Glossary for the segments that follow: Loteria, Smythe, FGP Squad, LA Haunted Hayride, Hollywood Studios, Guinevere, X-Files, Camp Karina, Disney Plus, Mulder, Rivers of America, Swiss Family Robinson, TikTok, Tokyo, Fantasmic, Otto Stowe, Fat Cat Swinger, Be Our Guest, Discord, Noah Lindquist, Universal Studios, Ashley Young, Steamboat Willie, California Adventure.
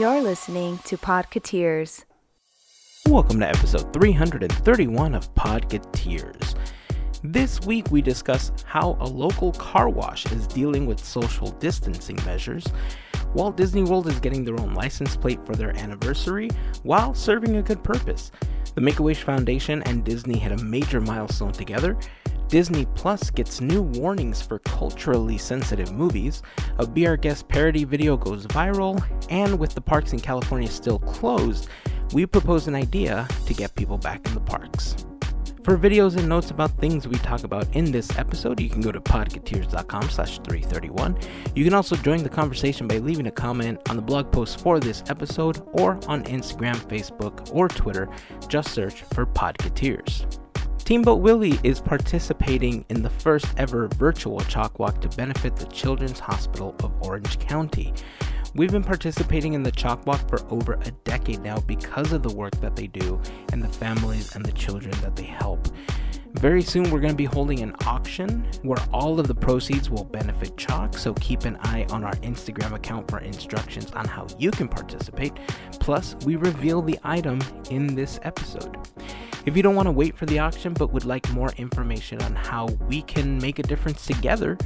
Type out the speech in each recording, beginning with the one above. You're listening to Podketeers. Welcome to episode 331 of Podketeers. This week we discuss how a local car wash is dealing with social distancing measures, Walt Disney World is getting their own license plate for their anniversary while serving a good purpose, the Make-A-Wish Foundation and Disney hit a major milestone together, Disney Plus gets new warnings for culturally sensitive movies, a Be Our Guest parody video goes viral, and with the parks in California still closed, we propose an idea to get people back in the parks. For videos and notes about things we talk about in this episode, you can go to podketeers.com/331. You can also join the conversation by leaving a comment on the blog post for this episode or on Instagram, Facebook, or Twitter. Just search for Podketeers. Team Boat Willie is participating in the first ever virtual Chalk Walk to benefit the Children's Hospital of Orange County. We've been participating in the Chalk Walk for over a decade now because of the work that they do and the families and the children that they help. Very soon we're going to be holding an auction where all of the proceeds will benefit Chalk, so keep an eye on our Instagram account for instructions on how you can participate. Plus, we reveal the item in this episode. If you don't want to wait for the auction but would like more information on how we can make a difference together,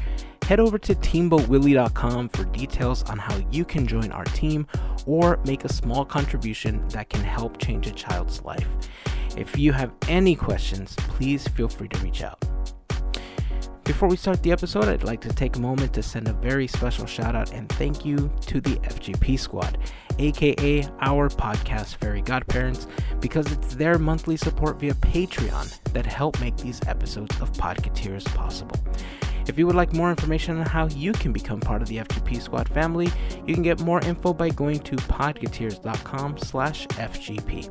head over to TeamBoatWillie.com for details on how you can join our team or make a small contribution that can help change a child's life. If you have any questions, please feel free to reach out. Before we start the episode, I'd like to take a moment to send a very special shout out and thank you to the FGP Squad, aka our podcast Fairy Godparents, because it's their monthly support via Patreon that help make these episodes of Podketeers possible. If you would like more information on how you can become part of the FGP Squad family, you can get more info by going to podketeers.com/FGP.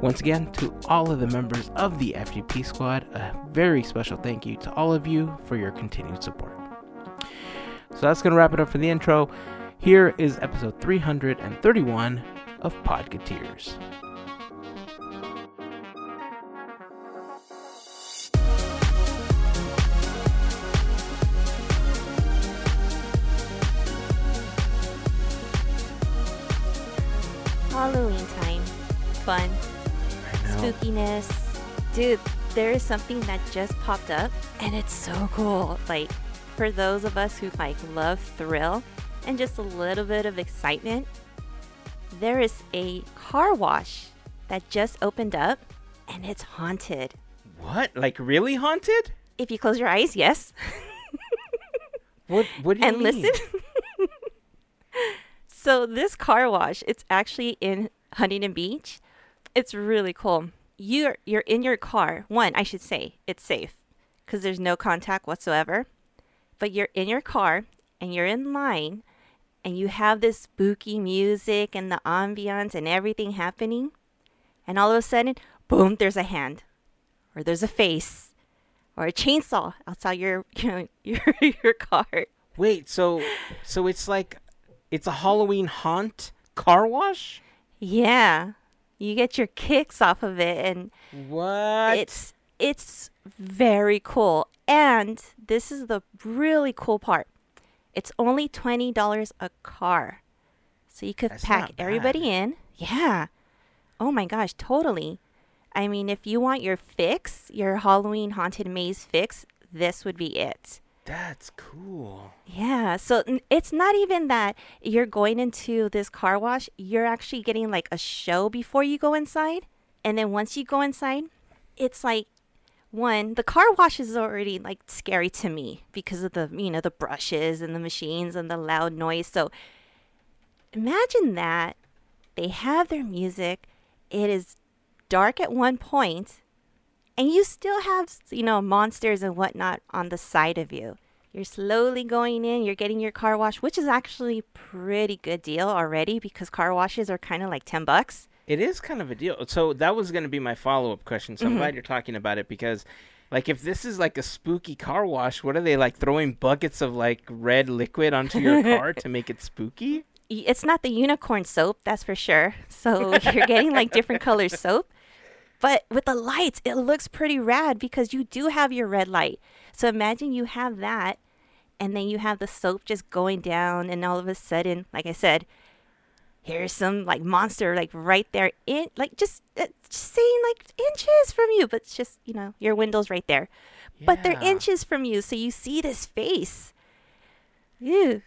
Once again, to all of the members of the FGP Squad, a very special thank you to all of you for your continued support. So that's going to wrap it up for the intro. Here is episode 331 of Podketeers. Halloween time. Fun. Spookiness. Dude, there is something that just popped up and it's so cool. Like, for those of us who like love thrill and just a little bit of excitement, there is a car wash that just opened up and it's haunted. What? Like, really haunted? If you close your eyes, yes. What do you mean? And listen. So this car wash, it's actually in Huntington Beach. It's really cool. You're in your car. One, I should say, it's safe because there's no contact whatsoever. But you're in your car and you're in line and you have this spooky music and the ambiance and everything happening. And all of a sudden, boom, there's a hand or there's a face or a chainsaw outside your car. Wait, so it's like it's a Halloween haunt car wash? Yeah, you get your kicks off of it, and what? It's very cool. And this is the really cool part. It's only $20 a car, so you could pack everybody in. Yeah. Oh my gosh, totally. I mean, if you want your fix, your Halloween haunted maze fix, this would be it. That's cool. Yeah. So it's not even that you're going into this car wash. You're actually getting like a show before you go inside. And then once you go inside, it's like, one, the car wash is already like scary to me because of the, you know, the brushes and the machines and the loud noise. So imagine that they have their music. It is dark at one point. And you still have, you know, monsters and whatnot on the side of you. You're slowly going in. You're getting your car wash, which is actually pretty good deal already because car washes are kind of like $10. It is kind of a deal. So that was going to be my follow-up question. So I'm glad you're talking about it because, like, if this is like a spooky car wash, what are they, like, throwing buckets of, like, red liquid onto your car to make it spooky? It's not the unicorn soap, that's for sure. So you're getting, like, different color soap. But with the lights, it looks pretty rad because you do have your red light. So imagine you have that and then you have the soap just going down and all of a sudden, like I said, here's some like monster like right there in like just saying like inches from you, but it's just, you know, your window's right there. Yeah. But they're inches from you, so you see this face. Ew.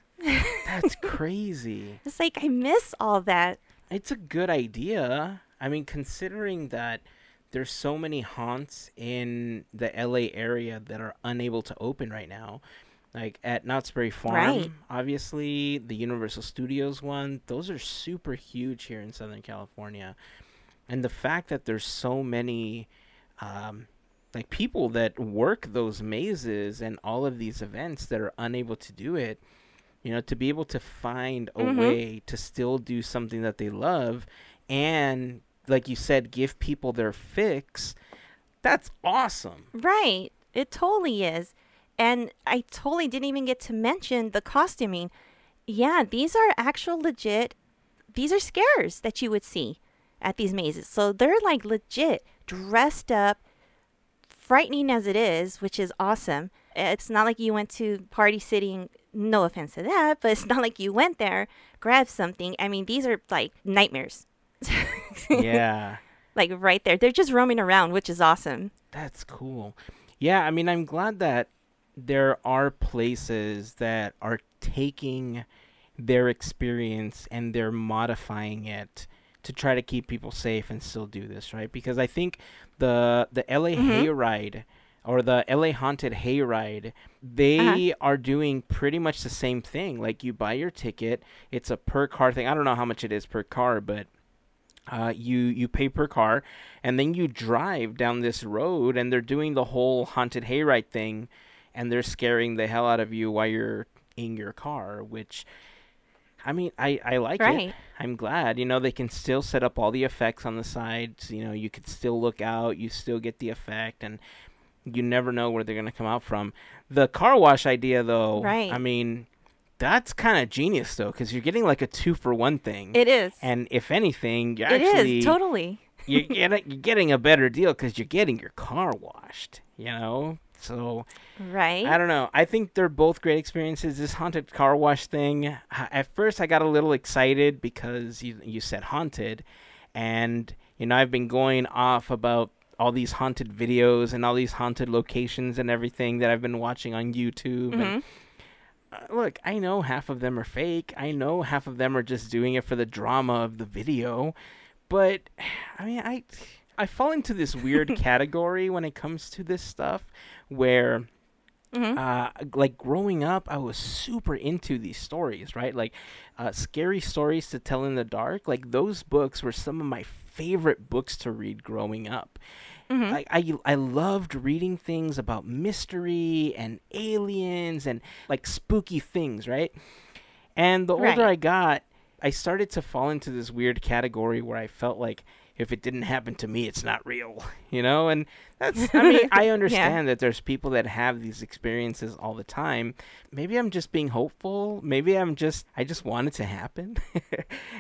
That's crazy. It's like I miss all that. It's a good idea. I mean, considering that there's so many haunts in the LA area that are unable to open right now. Like at Knott's Berry Farm, right. Obviously, the Universal Studios one, those are super huge here in Southern California. And the fact that there's so many like people that work those mazes and all of these events that are unable to do it, you know, to be able to find a way to still do something that they love and, like you said, give people their fix, that's awesome. Right. It totally is. And I totally didn't even get to mention the costuming. Yeah, these are actual legit, these are scares that you would see at these mazes. So they're like legit dressed up, frightening as it is, which is awesome. It's not like you went to Party City, and no offense to that, but it's not like you went there, grabbed something. I mean, these are like nightmares. Yeah. Like right there. They're just roaming around, which is awesome. That's cool. Yeah, I mean, I'm glad that there are places that are taking their experience and they're modifying it to try to keep people safe and still do this, right? Because I think the LA Hayride or the LA Haunted Hayride, they are doing pretty much the same thing. Like you buy your ticket, it's a per car thing. I don't know how much it is per car, but you pay per car and then you drive down this road and they're doing the whole Haunted Hayride thing. And they're scaring the hell out of you while you're in your car, which, I mean, I like it. I'm glad. You know, they can still set up all the effects on the sides. You know, you could still look out. You still get the effect. And you never know where they're going to come out from. The car wash idea, though, I mean, that's kind of genius, though, because you're getting like a 2-for-1 thing. It is. And if anything, you're actually... It is, totally. You're getting a better deal because you're getting your car washed, you know? So, I don't know. I think they're both great experiences. This haunted car wash thing, at first I got a little excited because you said haunted. And, you know, I've been going off about all these haunted videos and all these haunted locations and everything that I've been watching on YouTube. And, look, I know half of them are fake. I know half of them are just doing it for the drama of the video. But, I mean, I fall into this weird category when it comes to this stuff where, like, growing up, I was super into these stories, right? Like, Scary Stories to Tell in the Dark. Like, those books were some of my favorite books to read growing up. Like, I loved reading things about mystery and aliens and, like, spooky things, right? And the older I got, I started to fall into this weird category where I felt like, if it didn't happen to me, it's not real, you know? And that's, I mean, I understand that there's people that have these experiences all the time. Maybe I'm just being hopeful. Maybe I just want it to happen.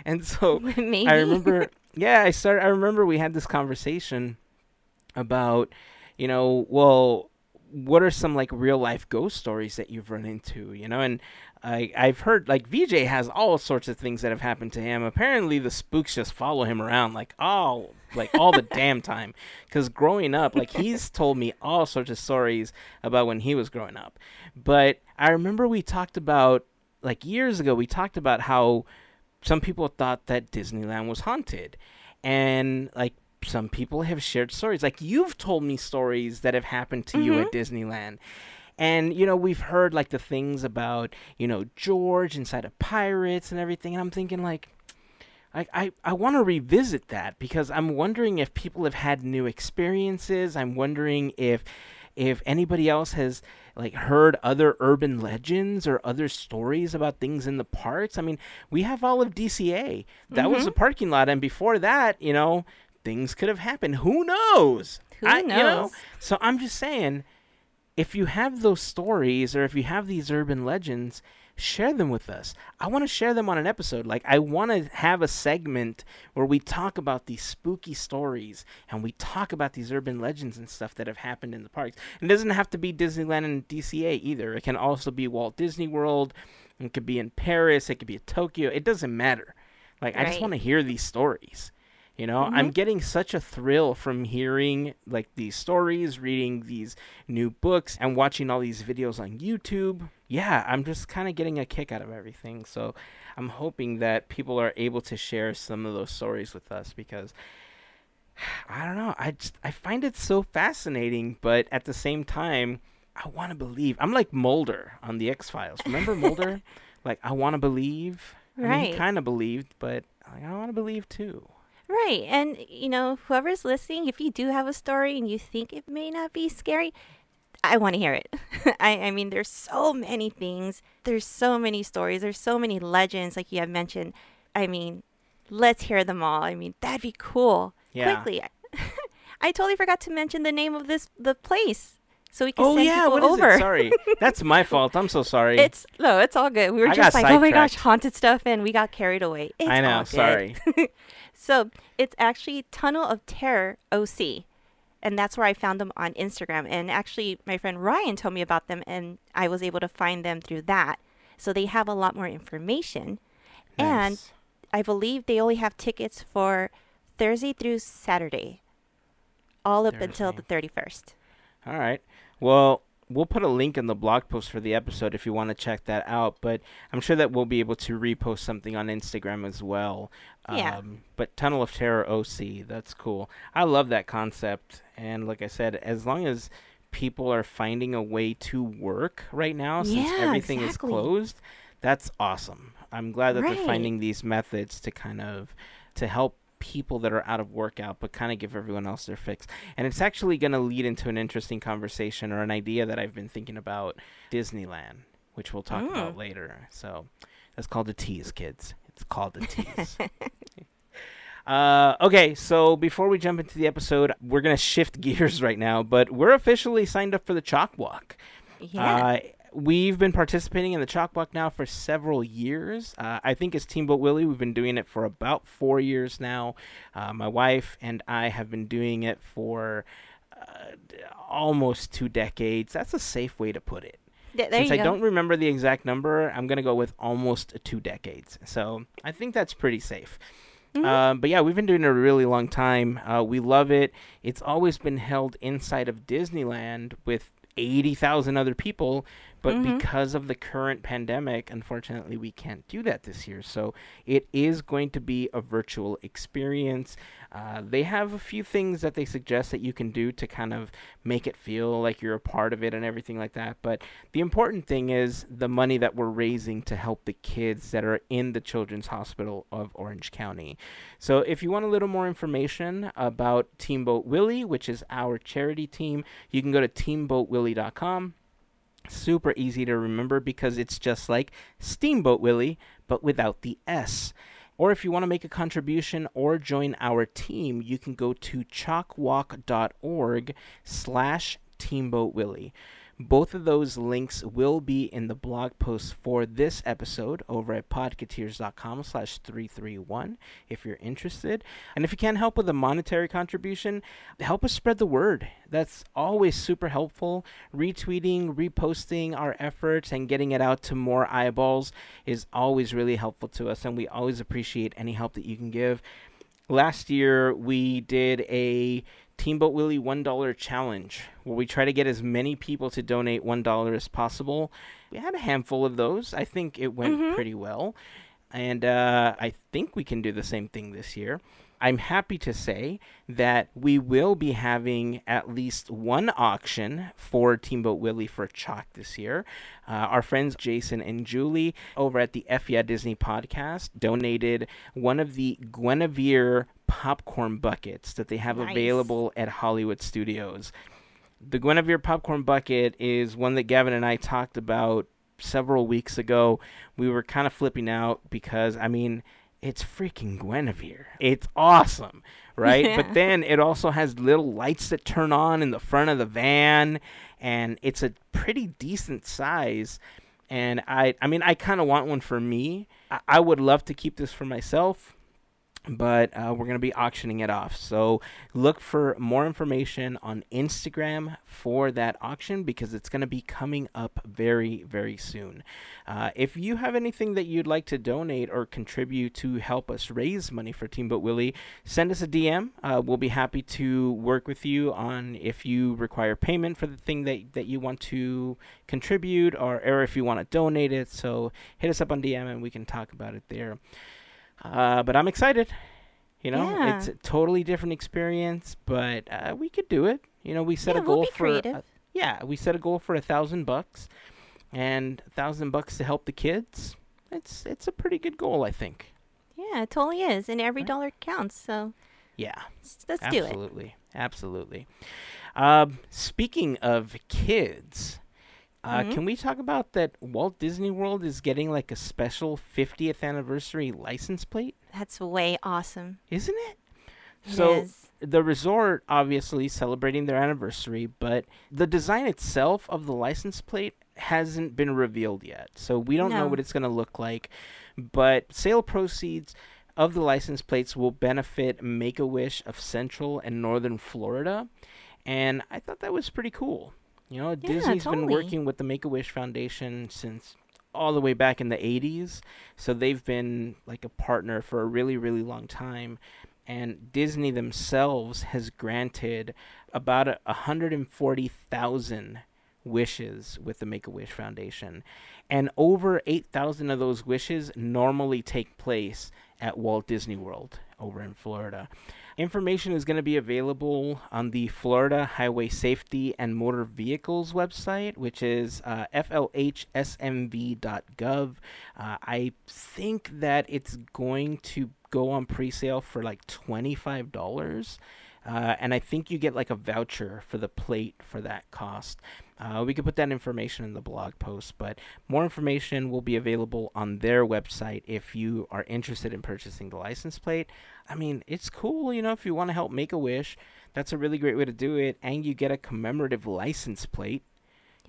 And so I remember, I remember we had this conversation about, you know, well, what are some like real life ghost stories that you've run into, you know? And I've heard like VJ has all sorts of things that have happened to him. Apparently the spooks just follow him around all the damn time. Cause growing up, like he's told me all sorts of stories about when he was growing up. But I remember we talked about like years ago, we talked about how some people thought that Disneyland was haunted and like, some people have shared stories. Like, you've told me stories that have happened to you at Disneyland. And, you know, we've heard, like, the things about, you know, George inside of Pirates and everything. And I'm thinking, like, I want to revisit that because I'm wondering if people have had new experiences. I'm wondering if anybody else has, like, heard other urban legends or other stories about things in the parks. I mean, we have all of DCA. That was the parking lot. And before that, you know... Things could have happened. Who knows? Who knows? You know? So I'm just saying, if you have those stories or if you have these urban legends, share them with us. I want to share them on an episode. Like, I want to have a segment where we talk about these spooky stories and we talk about these urban legends and stuff that have happened in the parks. And it doesn't have to be Disneyland and DCA either. It can also be Walt Disney World. It could be in Paris. It could be in Tokyo. It doesn't matter. Like, right. I just want to hear these stories. You know, mm-hmm. I'm getting such a thrill from hearing, like, these stories, reading these new books, and watching all these videos on YouTube. Yeah, I'm just kind of getting a kick out of everything. So I'm hoping that people are able to share some of those stories with us because, I don't know, I find it so fascinating. But at the same time, I want to believe. I'm like Mulder on The X-Files. Remember Mulder? Like, I want to believe. Right. I mean, he kind of believed, but like, I want to believe too. Right, and, you know, whoever's listening, if you do have a story and you think it may not be scary, I want to hear it. I mean, there's so many things. There's so many stories. There's so many legends, like you have mentioned. I mean, let's hear them all. I mean, that'd be cool. Yeah. Quickly. I totally forgot to mention the name of the place. So we can send people over. Sorry. That's my fault. I'm so sorry. No, it's all good. We were just like, oh my gosh, haunted stuff, and we got carried away. It's I know, all good. Sorry. So it's actually Tunnel of Terror OC, and that's where I found them on Instagram. And actually, my friend Ryan told me about them, and I was able to find them through that. So they have a lot more information. Nice. And I believe they only have tickets for Thursday through Saturday, all up until the 31st. All right. Well, we'll put a link in the blog post for the episode if you want to check that out. But I'm sure that we'll be able to repost something on Instagram as well. Yeah. But Tunnel of Terror OC, that's cool. I love that concept. And like I said, as long as people are finding a way to work right now since everything is closed, that's awesome. I'm glad that they're finding these methods to kind of to help people that are out of work out, but kind of give everyone else their fix. And it's actually going to lead into an interesting conversation or an idea that I've been thinking about Disneyland, which we'll talk about later. So that's called a tease, kids. It's called a tease. Okay, so before we jump into the episode, we're going to shift gears right now, but we're officially signed up for the Chalk Walk. Yeah. We've been participating in the Chalk Walk now for several years. I think as Team Boat Willie, we've been doing it for about 4 years now. My wife and I have been doing it for almost 2 decades. That's a safe way to put it. Since I don't remember the exact number, I'm going to go with almost 2 decades. So I think that's pretty safe. Mm-hmm. But yeah, we've been doing it a really long time. We love it. It's always been held inside of Disneyland with 80,000 other people, but because of the current pandemic, unfortunately, we can't do that this year. So it is going to be a virtual experience. They have a few things that they suggest that you can do to kind of make it feel like you're a part of it and everything like that. But the important thing is the money that we're raising to help the kids that are in the Children's Hospital of Orange County. So if you want a little more information about Team Boat Willie, which is our charity team, you can go to TeamBoatWillie.com. Super easy to remember because it's just like Steamboat Willie, but without the S. Or if you want to make a contribution or join our team, you can go to chalkwalk.org/TeamBoatWillie. Both of those links will be in the blog post for this episode over at podketeers.com/331 if you're interested. And if you can't help with a monetary contribution, help us spread the word. That's always super helpful. Retweeting, reposting our efforts, and getting it out to more eyeballs is always really helpful to us, and we always appreciate any help that you can give. Last year, we did a Team Boat Willie $1 challenge where we try to get as many people to donate $1 as possible. We had a handful of those. I think it went pretty well. And I think we can do the same thing this year. I'm happy to say that we will be having at least one auction for Team Boat Willie for Chalk this year. Our friends Jason and Julie over at the F Yeah Disney podcast donated one of the Guinevere popcorn buckets that they have available at Hollywood Studios. The Guinevere popcorn bucket is one that Gavin and I talked about several weeks ago. We were kind of flipping out because, I mean, it's freaking Guinevere. It's awesome, right? Yeah. But then it also has little lights that turn on in the front of the van, and it's a pretty decent size. And I mean, I kind of want one for me. I would love to keep this for myself, but we're going to be auctioning it off. So look for more information on Instagram for that auction, because it's going to be coming up very, very soon. If you have anything that you'd like to donate or contribute to help us raise money for Team Boat Willie, send us a DM. We'll be happy to work with you on if you require payment for the thing that you want to contribute, or if you want to donate it. So hit us up on DM and we can talk about it there. But I'm excited, yeah. It's a totally different experience, but we could do it. We set a goal we set a goal for $1,000 and $1,000 to help the kids. It's a pretty good goal, I think. Yeah, it totally is. And every dollar counts. So yeah, let's do it. Absolutely. Speaking of kids, can we talk about that Walt Disney World is getting like a special 50th anniversary license plate? That's way awesome. Isn't it? So the resort obviously celebrating their anniversary, but the design itself of the license plate hasn't been revealed yet. So we don't know what it's going to look like, but sale proceeds of the license plates will benefit Make-A-Wish of Central and Northern Florida. And I thought that was pretty cool. Disney's been working with the Make-A-Wish Foundation since all the way back in the 80s. So they've been like a partner for a really, really long time. And Disney themselves has granted about 140,000 wishes with the Make-A-Wish Foundation. And over 8,000 of those wishes normally take place at Walt Disney World over in Florida. Information is going to be available on the Florida Highway Safety and Motor Vehicles website, which is flhsmv.gov. I think that it's going to go on pre-sale for like $25. And I think you get like a voucher for the plate for that cost. We could put that information in the blog post, but more information will be available on their website if you are interested in purchasing the license plate. I mean, it's cool, if you want to help Make-A-Wish, that's a really great way to do it. And you get a commemorative license plate,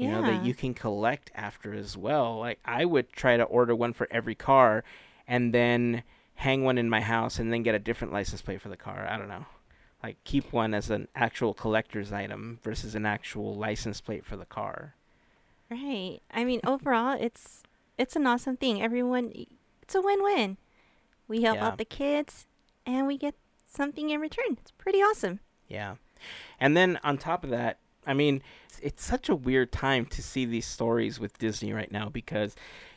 that you can collect after as well. Like, I would try to order one for every car and then hang one in my house and then get a different license plate for the car. I don't know. Like, keep one as an actual collector's item versus an actual license plate for the car. Right. I mean, overall, it's an awesome thing. Everyone, it's a win-win. We help out the kids, and we get something in return. It's pretty awesome. Yeah. And then on top of that, I mean, it's such a weird time to see these stories with Disney right now because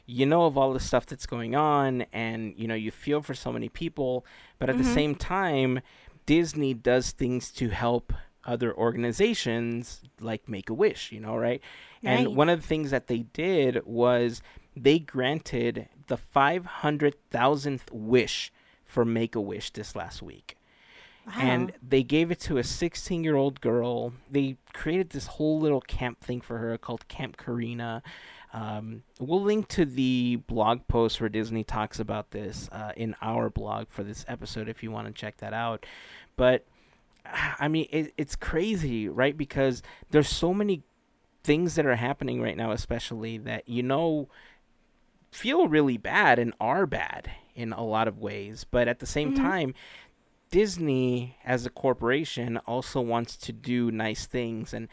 of all the stuff that's going on, and, you feel for so many people, but at the same time, Disney does things to help other organizations like Make-A-Wish, right? And one of the things that they did was they granted the 500,000th wish for Make-A-Wish this last week. Wow. And they gave it to a 16-year-old girl. They created this whole little camp thing for her called Camp Karina. We'll link to the blog post where Disney talks about this in our blog for this episode if you want to check that out. But, I mean, it's crazy, right? Because there's so many things that are happening right now, especially that, feel really bad and are bad in a lot of ways. But at the same time, Disney as a corporation also wants to do nice things, and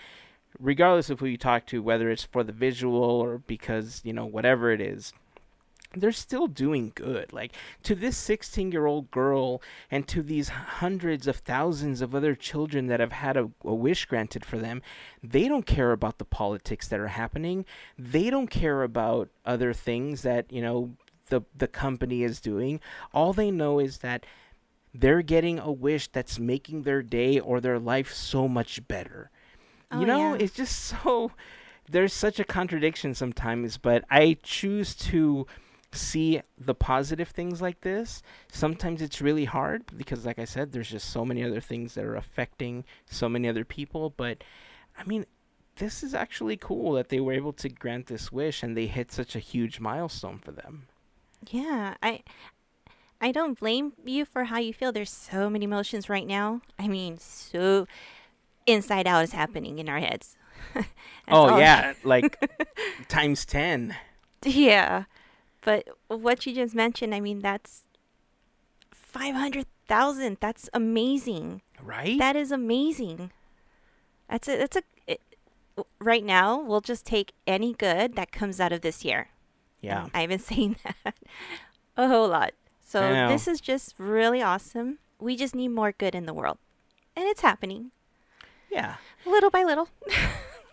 regardless of who you talk to, whether it's for the visual or because, whatever it is, they're still doing good. Like, to this 16-year-old girl and to these hundreds of thousands of other children that have had a wish granted for them, they don't care about the politics that are happening. They don't care about other things that, the company is doing. All they know is that they're getting a wish that's making their day or their life so much better. It's just so, there's such a contradiction sometimes, but I choose to see the positive things like this. Sometimes it's really hard because, like I said, there's just so many other things that are affecting so many other people. But, I mean, this is actually cool that they were able to grant this wish and they hit such a huge milestone for them. Yeah, I don't blame you for how you feel. There's so many emotions right now. I mean, so... Inside Out is happening in our heads. Yeah, like times 10. Yeah. But what you just mentioned, I mean, that's 500 1,000th. That's amazing. Right? That is amazing. That's right now, we'll just take any good that comes out of this year. Yeah. I've been saying that a whole lot. So this is just really awesome. We just need more good in the world. And it's happening. Yeah. Little by little.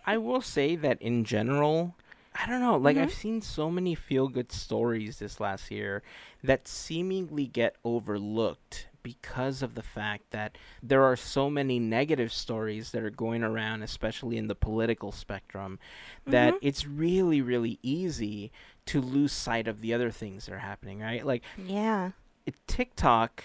I will say that in general, I don't know, like I've seen so many feel-good stories this last year that seemingly get overlooked because of the fact that there are so many negative stories that are going around, especially in the political spectrum, that it's really, really easy to lose sight of the other things that are happening, right? Like, yeah, TikTok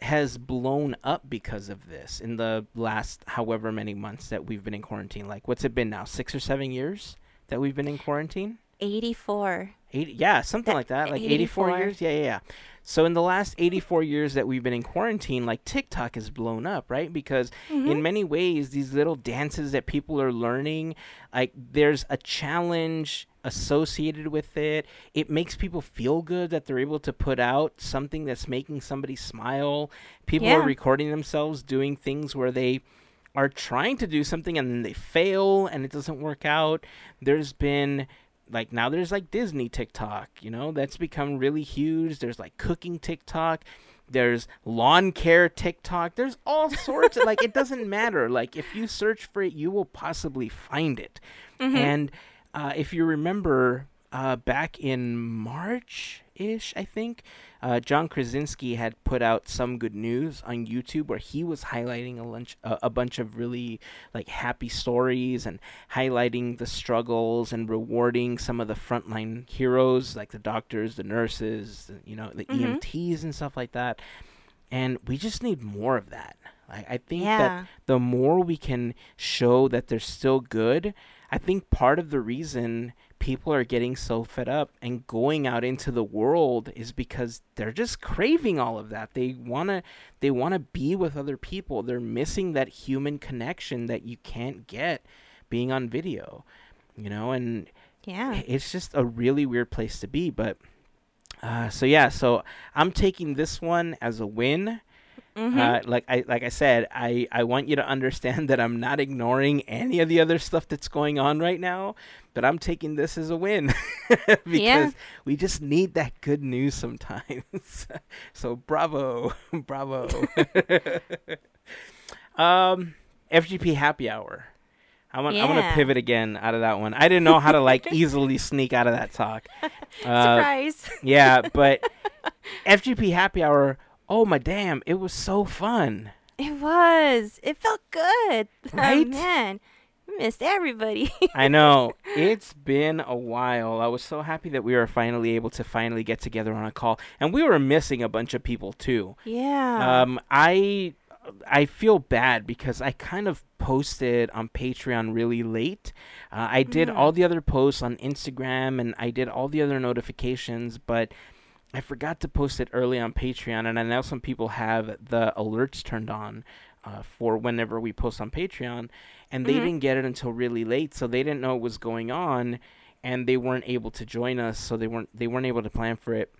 has blown up because of this in the last however many months that we've been in quarantine. Like, what's it been now, 6 or 7 years that we've been in quarantine? 84. Like that. Like 84 years? Yeah. So in the last 84 years that we've been in quarantine, like TikTok has blown up, right? Because in many ways, these little dances that people are learning, like there's a challenge associated with it. It makes people feel good that they're able to put out something that's making somebody smile. People are recording themselves doing things where they are trying to do something and then they fail and it doesn't work out. There's been like, now there's like Disney TikTok, you know, that's become really huge. There's like cooking TikTok. There's lawn care TikTok. There's all sorts of like, it doesn't matter. Like if you search for it, you will possibly find it. And if you remember back in March-ish, I think, John Krasinski had put out Some Good News on YouTube where he was highlighting a bunch of really like happy stories and highlighting the struggles and rewarding some of the frontline heroes like the doctors, the nurses, you know, the EMTs and stuff like that. And we just need more of that. I think that the more we can show that they're still good, I think part of the reason people are getting so fed up and going out into the world is because they're just craving all of that. They wanna be with other people. They're missing that human connection that you can't get being on video, you know. And it's just a really weird place to be. But so I'm taking this one as a win. Like I said, I want you to understand that I'm not ignoring any of the other stuff that's going on right now, but I'm taking this as a win because we just need that good news sometimes. So bravo. FGP happy hour. I want to pivot again out of that one. I didn't know how to like easily sneak out of that talk. Surprise. Yeah, but FGP happy hour. Oh, my damn. It was so fun. It was. It felt good. Right? Oh, man. We missed everybody. I know. It's been a while. I was so happy that we were finally able to get together on a call. And we were missing a bunch of people, too. Yeah. I feel bad because I kind of posted on Patreon really late. I did all the other posts on Instagram, and I did all the other notifications, but I forgot to post it early on Patreon, and I know some people have the alerts turned on for whenever we post on Patreon, and they didn't get it until really late, so they didn't know what was going on, and they weren't able to join us, so they weren't able to plan for it.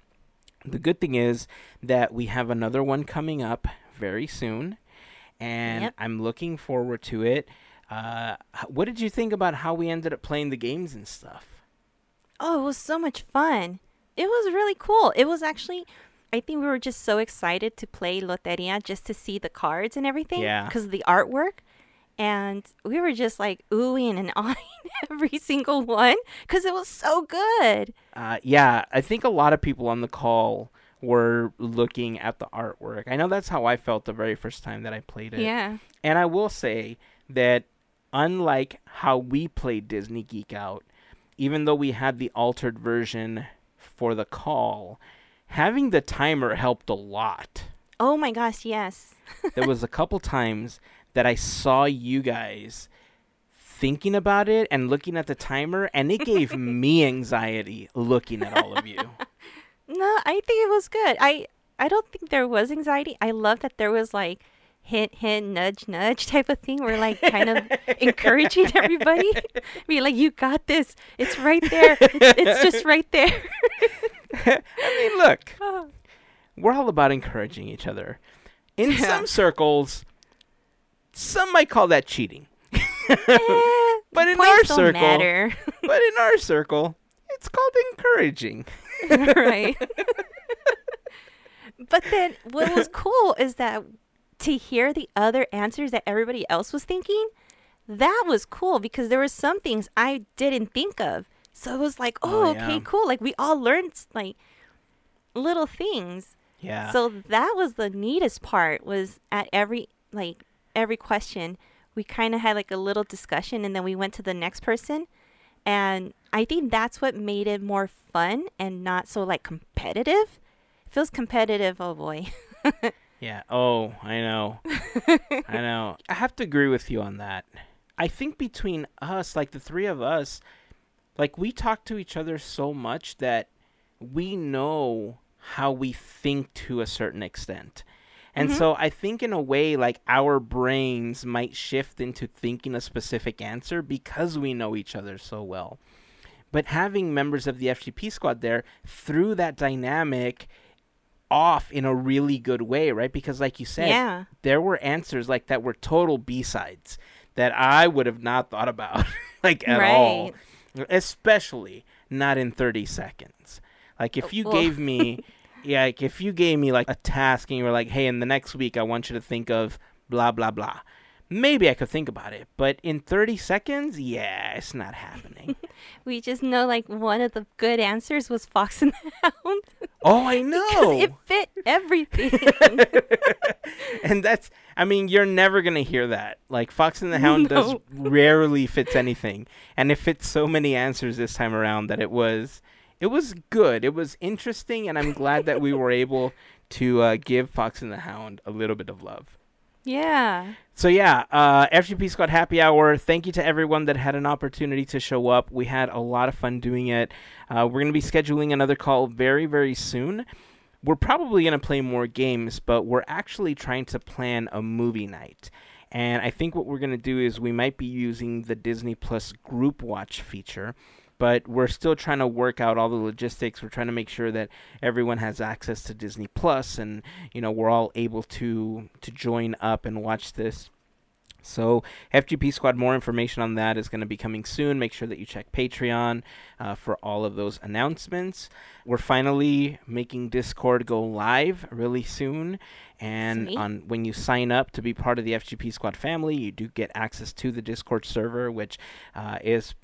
The good thing is that we have another one coming up very soon, and I'm looking forward to it. What did you think about how we ended up playing the games and stuff? Oh, it was so much fun. It was really cool. It was actually, I think we were just so excited to play Loteria just to see the cards and everything. Yeah. Because of the artwork. And we were just like oohing and awing every single one because it was so good. Yeah. I think a lot of people on the call were looking at the artwork. I know that's how I felt the very first time that I played it. Yeah. And I will say that unlike how we played Disney Geek Out, even though we had the altered version for the call, having the timer helped a lot. Oh my gosh, yes. There was a couple times that I saw you guys thinking about it and looking at the timer, and it gave me anxiety looking at all of you. No, I think it was good. I don't think there was anxiety. I love that there was like hint, hint, nudge, nudge type of thing. We're like kind of encouraging everybody. Be like, you got this. It's right there. It's just right there. I mean, look, we're all about encouraging each other. In some circles, some might call that cheating. But in our circle, it's called encouraging. Right. But then what was cool is that to hear the other answers that everybody else was thinking, that was cool because there were some things I didn't think of. So it was like, okay, cool. Like we all learned like little things. Yeah. So that was the neatest part, was at every question we kind of had like a little discussion, and then we went to the next person. And I think that's what made it more fun and not so like competitive. It feels competitive. Oh boy. Yeah. Oh, I know. I know. I have to agree with you on that. I think between us, like the three of us, like we talk to each other so much that we know how we think to a certain extent. And so I think in a way, like our brains might shift into thinking a specific answer because we know each other so well. But having members of the FGP squad there threw that dynamic off in a really good way, right? Because like you said, there were answers like that were total B-sides that I would have not thought about like at all, especially not in 30 seconds. Like if you gave me, like if you gave me like a task and you were like, hey, in the next week, I want you to think of blah, blah, blah. Maybe I could think about it, but in 30 seconds, yeah, it's not happening. We just know, like, one of the good answers was Fox and the Hound. Oh, I know. Because it fit everything. And that's, I mean, you're never going to hear that. Like, Fox and the Hound does rarely fits anything. And it fits so many answers this time around that it was good. It was interesting, and I'm glad that we were able to give Fox and the Hound a little bit of love. Yeah. So, yeah, FGP Squad Happy Hour. Thank you to everyone that had an opportunity to show up. We had a lot of fun doing it. We're going to be scheduling another call very, very soon. We're probably going to play more games, but we're actually trying to plan a movie night. And I think what we're going to do is we might be using the Disney Plus group watch feature, but we're still trying to work out all the logistics. We're trying to make sure that everyone has access to Disney Plus, and you know, we're all able to join up and watch this. So FGP Squad, more information on that is going to be coming soon. Make sure that you check Patreon for all of those announcements. We're finally making Discord go live really soon. And when you sign up to be part of the FGP Squad family, you do get access to the Discord server, which is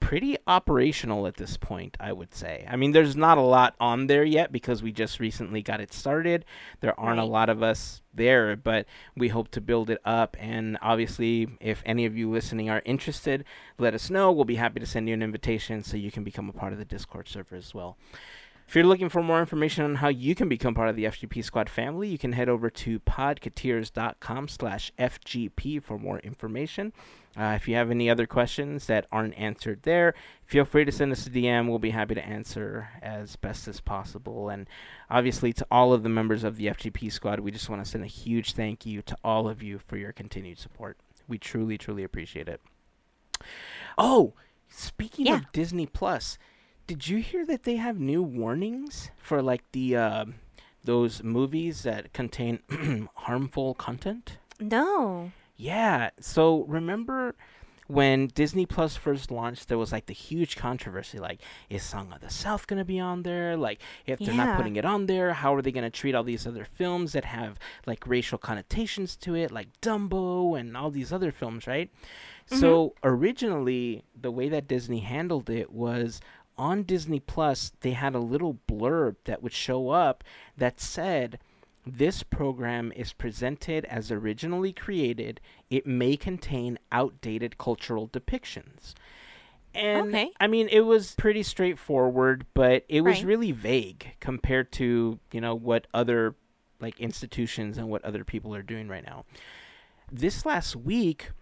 pretty operational at this point, I would say. I mean, there's not a lot on there yet because we just recently got it started. There aren't a lot of us there, but we hope to build it up. And obviously, if any of you listening are interested, let us know. We'll be happy to send you an invitation so you can become a part of the Discord server as well. If you're looking for more information on how you can become part of the FGP Squad family, you can head over to podketeers.com/FGP for more information. If you have any other questions that aren't answered there, feel free to send us a DM. We'll be happy to answer as best as possible. And obviously, to all of the members of the FGP Squad, we just want to send a huge thank you to all of you for your continued support. We truly, truly appreciate it. Oh, speaking of Disney Plus, did you hear that they have new warnings for like the those movies that contain harmful content? No. Yeah. So remember when Disney Plus first launched, there was like the huge controversy. Like, is Song of the South going to be on there? Like, if they're not putting it on there, how are they going to treat all these other films that have like racial connotations to it, like Dumbo and all these other films, right? Mm-hmm. So originally, the way that Disney handled it was, on Disney Plus, they had a little blurb that would show up that said, "This program is presented as originally created. It may contain outdated cultural depictions." And I mean, it was pretty straightforward, but it was really vague compared to, you know, what other like institutions and what other people are doing right now. This last week,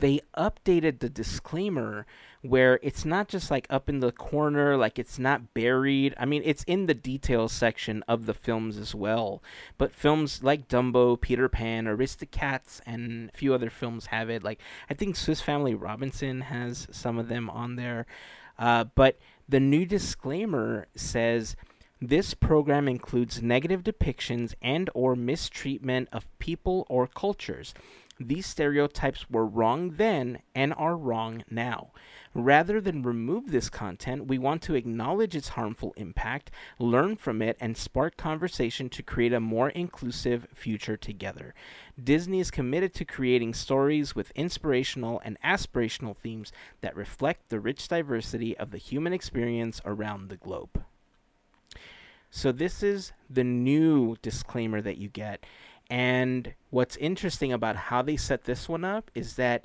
they updated the disclaimer where it's not just like up in the corner, like it's not buried. I mean, it's in the details section of the films as well. But films like Dumbo, Peter Pan, Aristocats, and a few other films have it. Like, I think Swiss Family Robinson has some of them on there. But the new disclaimer says, This program includes negative depictions and or mistreatment of people or cultures. These stereotypes were wrong then and are wrong now. Rather than remove this content, we want to acknowledge its harmful impact, learn from it, and spark conversation to create a more inclusive future together. Disney is committed to creating stories with inspirational and aspirational themes that reflect the rich diversity of the human experience around the globe. So this is the new disclaimer that you get. And what's interesting about how they set this one up is that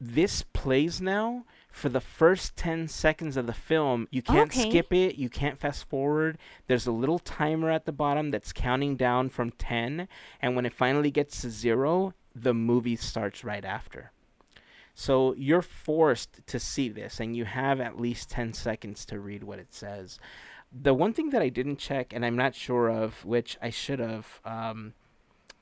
this plays now for the first 10 seconds of the film. You can't skip it. You can't fast forward. There's a little timer at the bottom that's counting down from 10. And when it finally gets to 0, the movie starts right after. So you're forced to see this, and you have at least 10 seconds to read what it says. The one thing that I didn't check, and I'm not sure of, which I should have,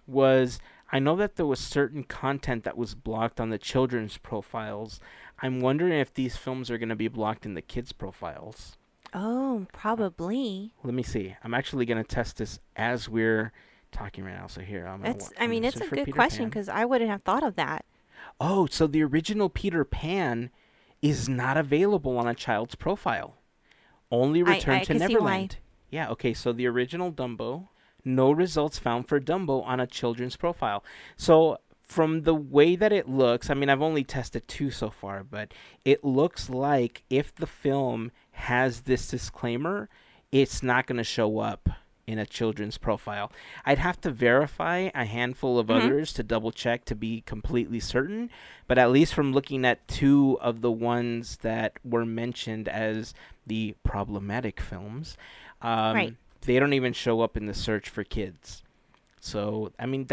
was I know that there was certain content that was blocked on the children's profiles. I'm wondering if these films are going to be blocked in the kids' profiles. Oh, probably. Let me see. I'm actually going to test this as we're talking right now. So here, it's a good question because I wouldn't have thought of that. Oh, so the original Peter Pan is not available on a child's profile. Only Return to Neverland. Yeah. Okay. So the original Dumbo. No results found for Dumbo on a children's profile. So from the way that it looks, I mean, I've only tested 2 so far, but it looks like if the film has this disclaimer, it's not going to show up in a children's profile. I'd have to verify a handful of others to double check to be completely certain, but at least from looking at 2 of the ones that were mentioned as the problematic films, right. They don't even show up in the search for kids. So, I mean,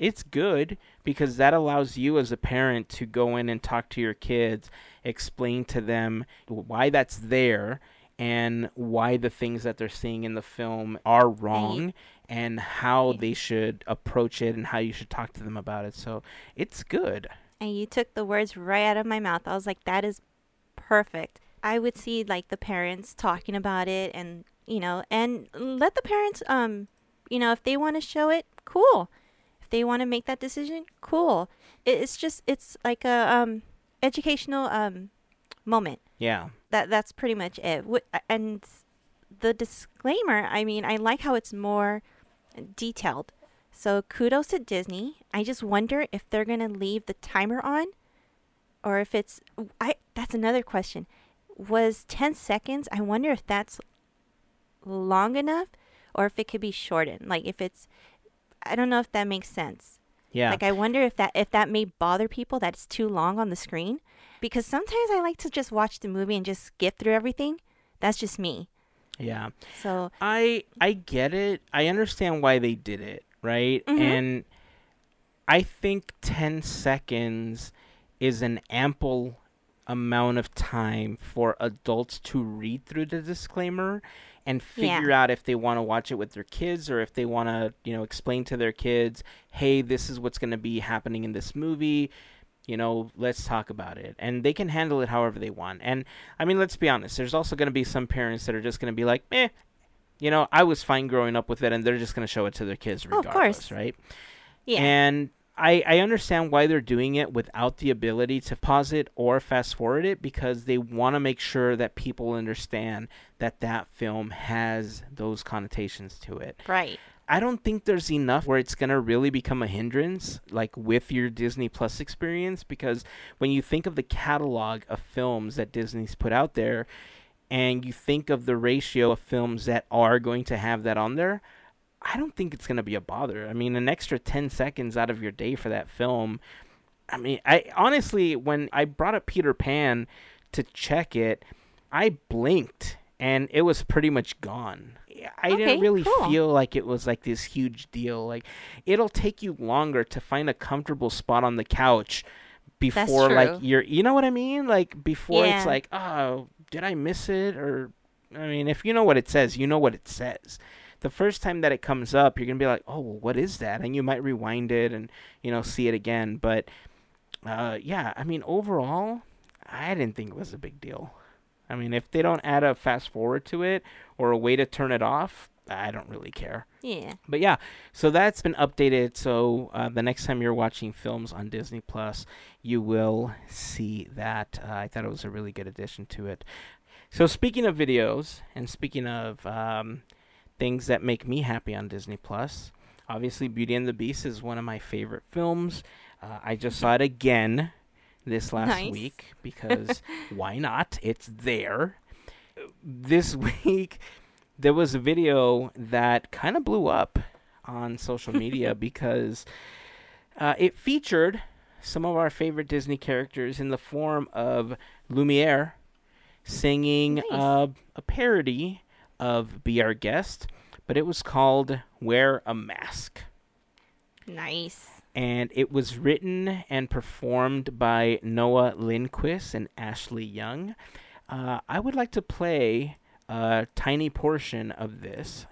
it's good because that allows you as a parent to go in and talk to your kids, explain to them why that's there and why the things that they're seeing in the film are wrong and how they should approach it and how you should talk to them about it. So it's good. And you took the words right out of my mouth. I was like, that is perfect. I would see like the parents talking about it and let the parents, if they want to show it, cool. If they want to make that decision, cool. It's like a educational moment. Yeah. That's pretty much it. And the disclaimer, I mean, I like how it's more detailed. So kudos to Disney. I just wonder if they're going to leave the timer on or if it's, that's another question. Was 10 seconds, I wonder if that's long enough or if it could be shortened, like if it's, I don't know if that makes sense. Yeah, like I wonder if that may bother people that it's too long on the screen, because sometimes I like to just watch the movie and just skip through everything. That's just me. Yeah, so I get it. I understand why they did it, right? And I think 10 seconds is an ample amount of time for adults to read through the disclaimer and figure out if they want to watch it with their kids or if they want to, explain to their kids, hey, this is what's going to be happening in this movie. Let's talk about it. And they can handle it however they want. And, I mean, let's be honest. There's also going to be some parents that are just going to be like, meh. I was fine growing up with it, and they're just going to show it to their kids regardless, right? Yeah. And I understand why they're doing it without the ability to pause it or fast forward it, because they want to make sure that people understand that film has those connotations to it. Right. I don't think there's enough where it's going to really become a hindrance, like with your Disney Plus experience, because when you think of the catalog of films that Disney's put out there and you think of the ratio of films that are going to have that on there, I don't think it's going to be a bother. I mean, an extra 10 seconds out of your day for that film. I mean, I honestly, when I brought up Peter Pan to check it, I blinked and it was pretty much gone. I didn't really feel like it was like this huge deal. Like, it'll take you longer to find a comfortable spot on the couch before like you're, you know what I mean? Like before it's like, oh, did I miss it? Or, I mean, if you know what it says, you know what it says. The first time that it comes up, you're going to be like, oh, well, what is that? And you might rewind it and, see it again. But, overall, I didn't think it was a big deal. I mean, if they don't add a fast forward to it or a way to turn it off, I don't really care. Yeah. But yeah, so that's been updated. So the next time you're watching films on Disney Plus, you will see that. I thought it was a really good addition to it. So speaking of videos and speaking of things that make me happy on Disney Plus, obviously Beauty and the Beast is one of my favorite films. I just saw it again this last week because why not? It's there. This week, there was a video that kind of blew up on social media because it featured some of our favorite Disney characters in the form of Lumiere singing a parody of Be Our Guest, but it was called Wear a Mask. Nice. And it was written and performed by Noah Lindquist and Ashley Young. I would like to play a tiny portion of this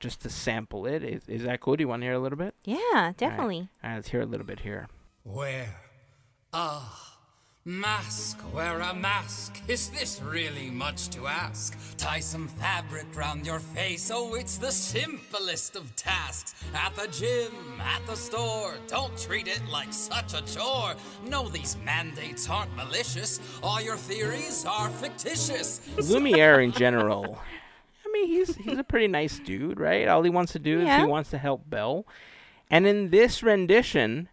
just to sample it. Is that cool? Do you want to hear a little bit? Yeah, definitely. All right, let's hear a little bit here. Wear a mask, wear a mask. Is this really much to ask? Tie some fabric round your face. Oh, it's the simplest of tasks. At the gym, at the store. Don't treat it like such a chore. No, these mandates aren't malicious. All your theories are fictitious. Lumiere in general. I mean, he's a pretty nice dude, right? All he wants to do is he wants to help Belle. And in this rendition,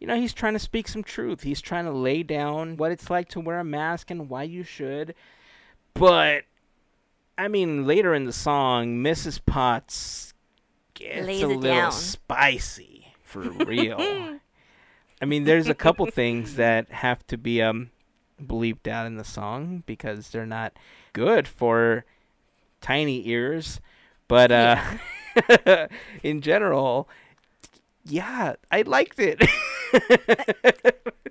you know, he's trying to speak some truth. He's trying to lay down what it's like to wear a mask and why you should. But, I mean, later in the song, Mrs. Potts gets a little spicy, for real. I mean, there's a couple things that have to be bleeped out in the song because they're not good for tiny ears. But in general, yeah, I liked it.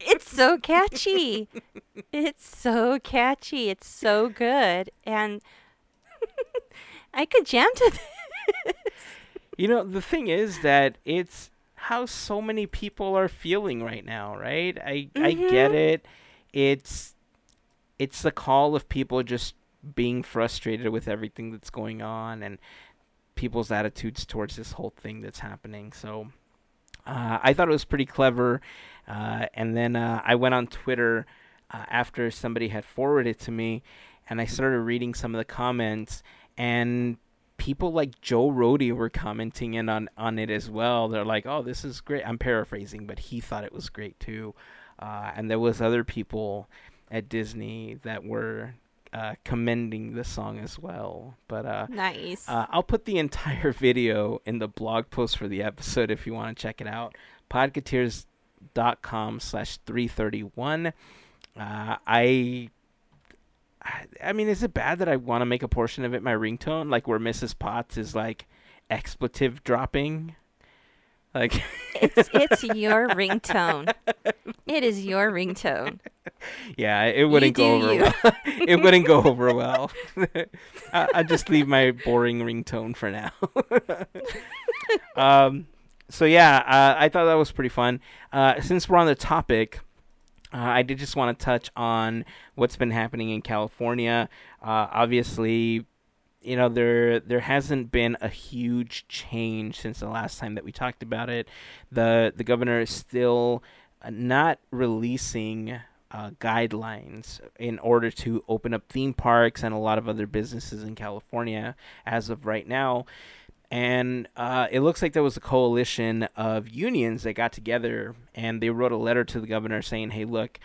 It's so catchy. It's so catchy. It's so good. And I could jam to this. You know, the thing is that it's how so many people are feeling right now, right? I get it. It's the call of people just being frustrated with everything that's going on and people's attitudes towards this whole thing that's happening. So I thought it was pretty clever, and then I went on Twitter after somebody had forwarded it to me, and I started reading some of the comments, and people like Joe Rohde were commenting in on it as well. They're like, oh, this is great. I'm paraphrasing, but he thought it was great too, and there was other people at Disney that were commending the song as well. But nice. I'll put the entire video in the blog post for the episode if you want to check it out. Podketeers.com/331. I mean, is it bad that I want to make a portion of it my ringtone, like where Mrs. Potts is like expletive dropping? Like it's your ringtone. It is your ringtone. Yeah, it wouldn't go over well. It wouldn't go over well. I just leave my boring ringtone for now. So yeah, I thought that was pretty fun. Since we're on the topic, I did just want to touch on what's been happening in California. Obviously, you know, there hasn't been a huge change since the last time that we talked about it. The governor is still not releasing guidelines in order to open up theme parks and a lot of other businesses in California as of right now. And it looks like there was a coalition of unions that got together and they wrote a letter to the governor saying, hey, look,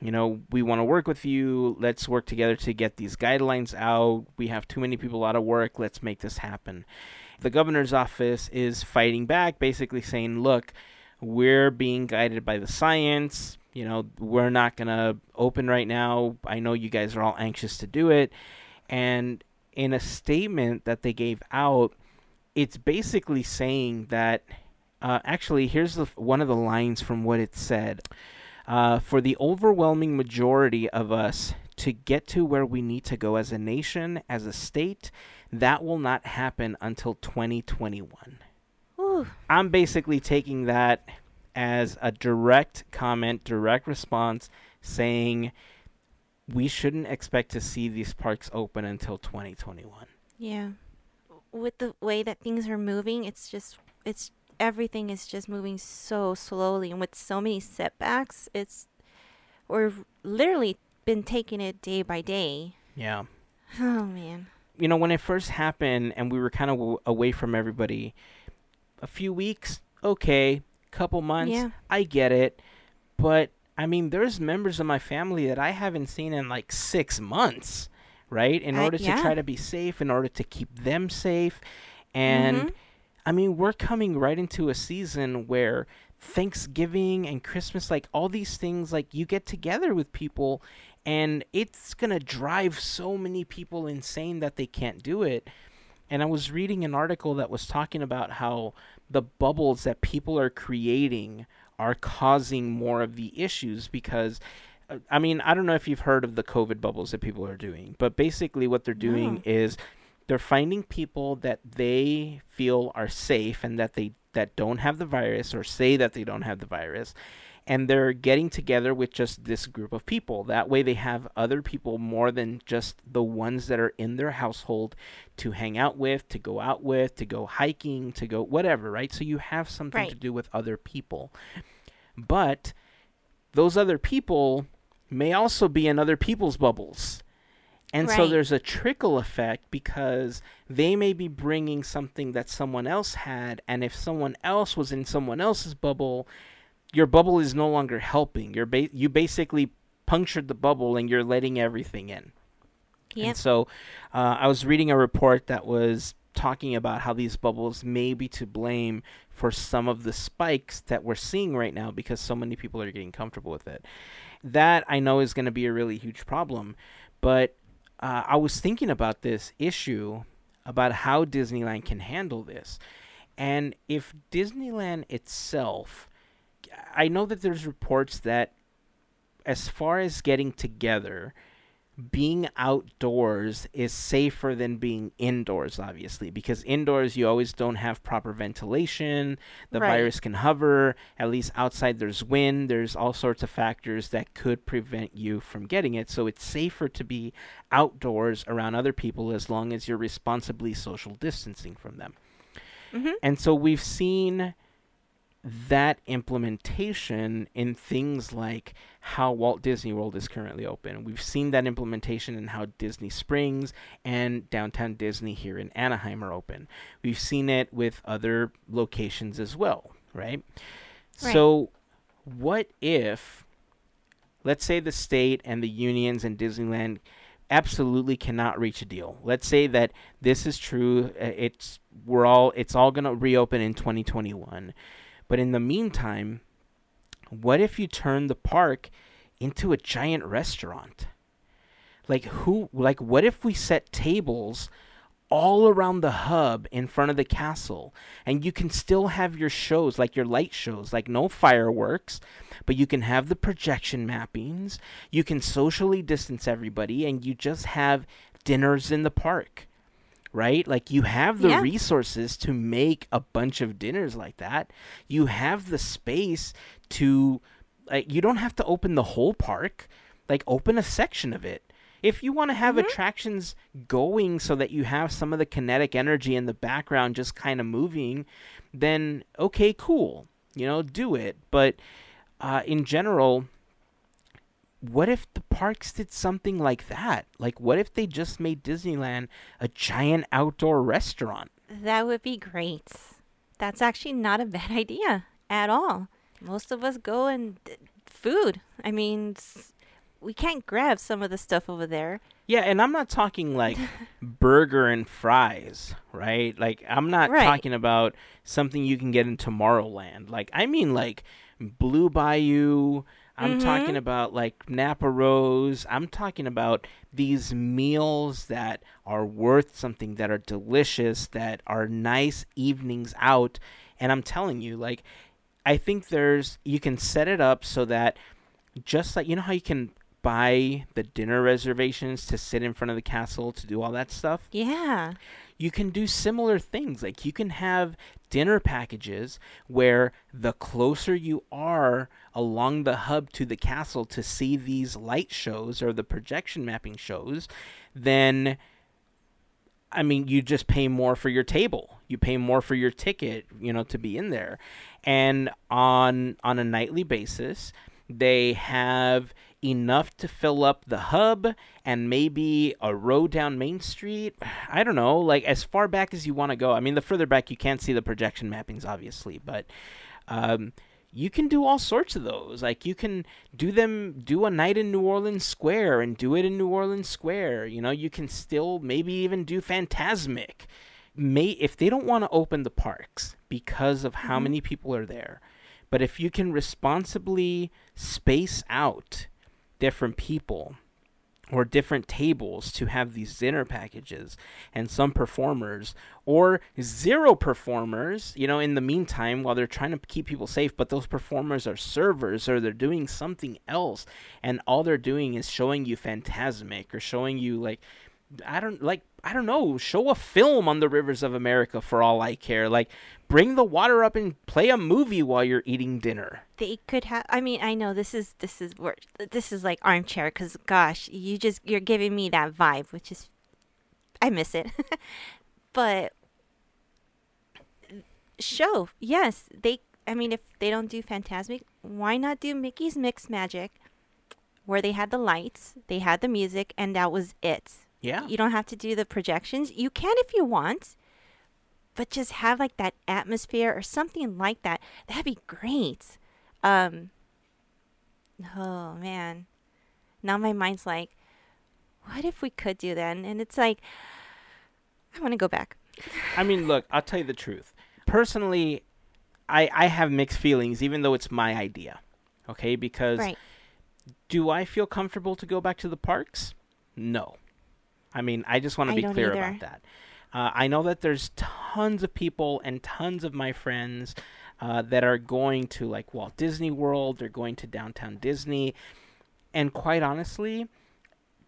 you know, we want to work with you. Let's work together to get these guidelines out. We have too many people out of work. Let's make this happen. The governor's office is fighting back, basically saying, look, we're being guided by the science. You know, we're not going to open right now. I know you guys are all anxious to do it. And in a statement that they gave out, it's basically saying that actually, here's one of the lines from what it said. For the overwhelming majority of us to get to where we need to go as a nation, as a state, that will not happen until 2021. Ooh. I'm basically taking that as a direct comment, direct response, saying we shouldn't expect to see these parks open until 2021. Yeah. With the way that things are moving, it's everything is just moving so slowly, and with so many setbacks, we're literally been taking it day by day. Yeah. Oh, man. You know, when it first happened and we were kind of away from everybody, a few weeks, okay, couple months, yeah. I get it. But, I mean, there's members of my family that I haven't seen in like 6 months, right? In order to try to be safe, in order to keep them safe. And, I mean, we're coming right into a season where Thanksgiving and Christmas, like all these things, like you get together with people, and it's going to drive so many people insane that they can't do it. And I was reading an article that was talking about how the bubbles that people are creating are causing more of the issues because, I mean, I don't know if you've heard of the COVID bubbles that people are doing, but basically what they're doing is they're finding people that they feel are safe and that don't have the virus or say that they don't have the virus. And they're getting together with just this group of people. That way they have other people more than just the ones that are in their household to hang out with, to go hiking, to go whatever, right? So you have something to do with other people. But those other people may also be in other people's bubbles. And so there's a trickle effect because they may be bringing something that someone else had. And if someone else was in someone else's bubble, your bubble is no longer helping. You basically punctured the bubble and you're letting everything in. Yep. And so I was reading a report that was talking about how these bubbles may be to blame for some of the spikes that we're seeing right now because so many people are getting comfortable with it. That I know is going to be a really huge problem. But I was thinking about this issue, about how Disneyland can handle this. And if Disneyland itself... I know that there's reports that as far as getting together, being outdoors is safer than being indoors, obviously, because indoors you always don't have proper ventilation. The virus can hover. At least outside there's wind. There's all sorts of factors that could prevent you from getting it. So it's safer to be outdoors around other people as long as you're responsibly social distancing from them. Mm-hmm. And so we've seen that implementation in things like how Walt Disney World is currently open. We've seen that implementation in how Disney Springs and Downtown Disney here in Anaheim are open. We've seen it with other locations as well, right? So what if, let's say the state and the unions and Disneyland absolutely cannot reach a deal. Let's say that this is true. It's all going to reopen in 2021. But in the meantime, what if you turn the park into a giant restaurant? What if we set tables all around the hub in front of the castle, and you can still have your shows, like your light shows, like no fireworks, but you can have the projection mappings, you can socially distance everybody, and you just have dinners in the park. Right? Like you have the resources to make a bunch of dinners like that. You have the space to, you don't have to open the whole park, like open a section of it. If you want to have attractions going so that you have some of the kinetic energy in the background just kind of moving, then okay, cool, do it. But in general, what if the parks did something like that? Like, what if they just made Disneyland a giant outdoor restaurant? That would be great. That's actually not a bad idea at all. Most of us go and food. I mean, we can't grab some of the stuff over there. Yeah, and I'm not talking like burger and fries, right? Like, I'm not talking about something you can get in Tomorrowland. Like, I mean, like Blue Bayou... I'm talking about like Napa Rose. I'm talking about these meals that are worth something, that are delicious, that are nice evenings out. And I'm telling you, like, I think you can set it up so that just like, how you can buy the dinner reservations to sit in front of the castle to do all that stuff? Yeah. you can do similar things. Like, you can have dinner packages where the closer you are along the hub to the castle to see these light shows or the projection mapping shows, then, I mean, you just pay more for your table. You pay more for your ticket, you know, to be in there. And on a nightly basis, they have enough to fill up the hub and maybe a row down Main Street. I don't know, like, as far back as you want to go. I mean, the further back you can't see the projection mappings, obviously, but you can do all sorts of those. Like, you can do a night in New Orleans Square and do it in New Orleans Square. You know, you can still maybe even do Fantasmic. If they don't want to open the parks because of how many people are there, but if you can responsibly space out different people or different tables to have these dinner packages and some performers or zero performers, you know, in the meantime, while they're trying to keep people safe, but those performers are servers or they're doing something else, and all they're doing is showing you Fantasmic or showing you, like, I don't know, show a film on the Rivers of America for all I care. Like, bring the water up and play a movie while you're eating dinner. They could have, I mean, I know this is like armchair, because gosh, you're giving me that vibe, which is, I miss it. But show, yes, if they don't do Fantasmic, why not do Mickey's Mix Magic, where they had the lights, they had the music, and that was it. Yeah. You don't have to do the projections. You can if you want, but just have like that atmosphere or something like that. That'd be great. Oh man. Now my mind's like, what if we could do that? And it's like, I want to go back. I mean, look, I'll tell you the truth. Personally, I have mixed feelings, even though it's my idea. Okay? Because do I feel comfortable to go back to the parks? No. I mean, I just want to be clear about that. I know that there's tons of people and tons of my friends that are going to, like, Walt Disney World. They're going to Downtown Disney. And quite honestly,